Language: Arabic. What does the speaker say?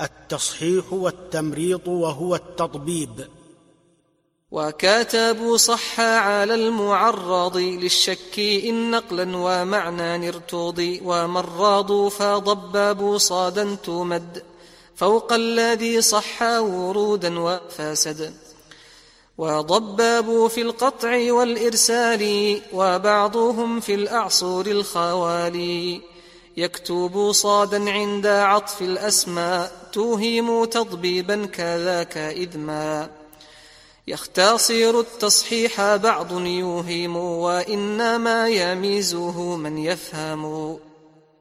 التصحيح والتمريض وهو التطبيب. وكاتبوا صح على المعرض للشك إن نقلا ومعنى نرتضي ومراضوا فضبابوا صادا تمد فوق الذي صح ورودا وفاسد وضبابوا في القطع والإرسال وبعضهم في الأعصور الخوالي يكتب صادا عند عطف الأسماء توهم تضبيبا كذاك إذما يختصر التصحيح بعض يوهم وإنما يميزه من يفهم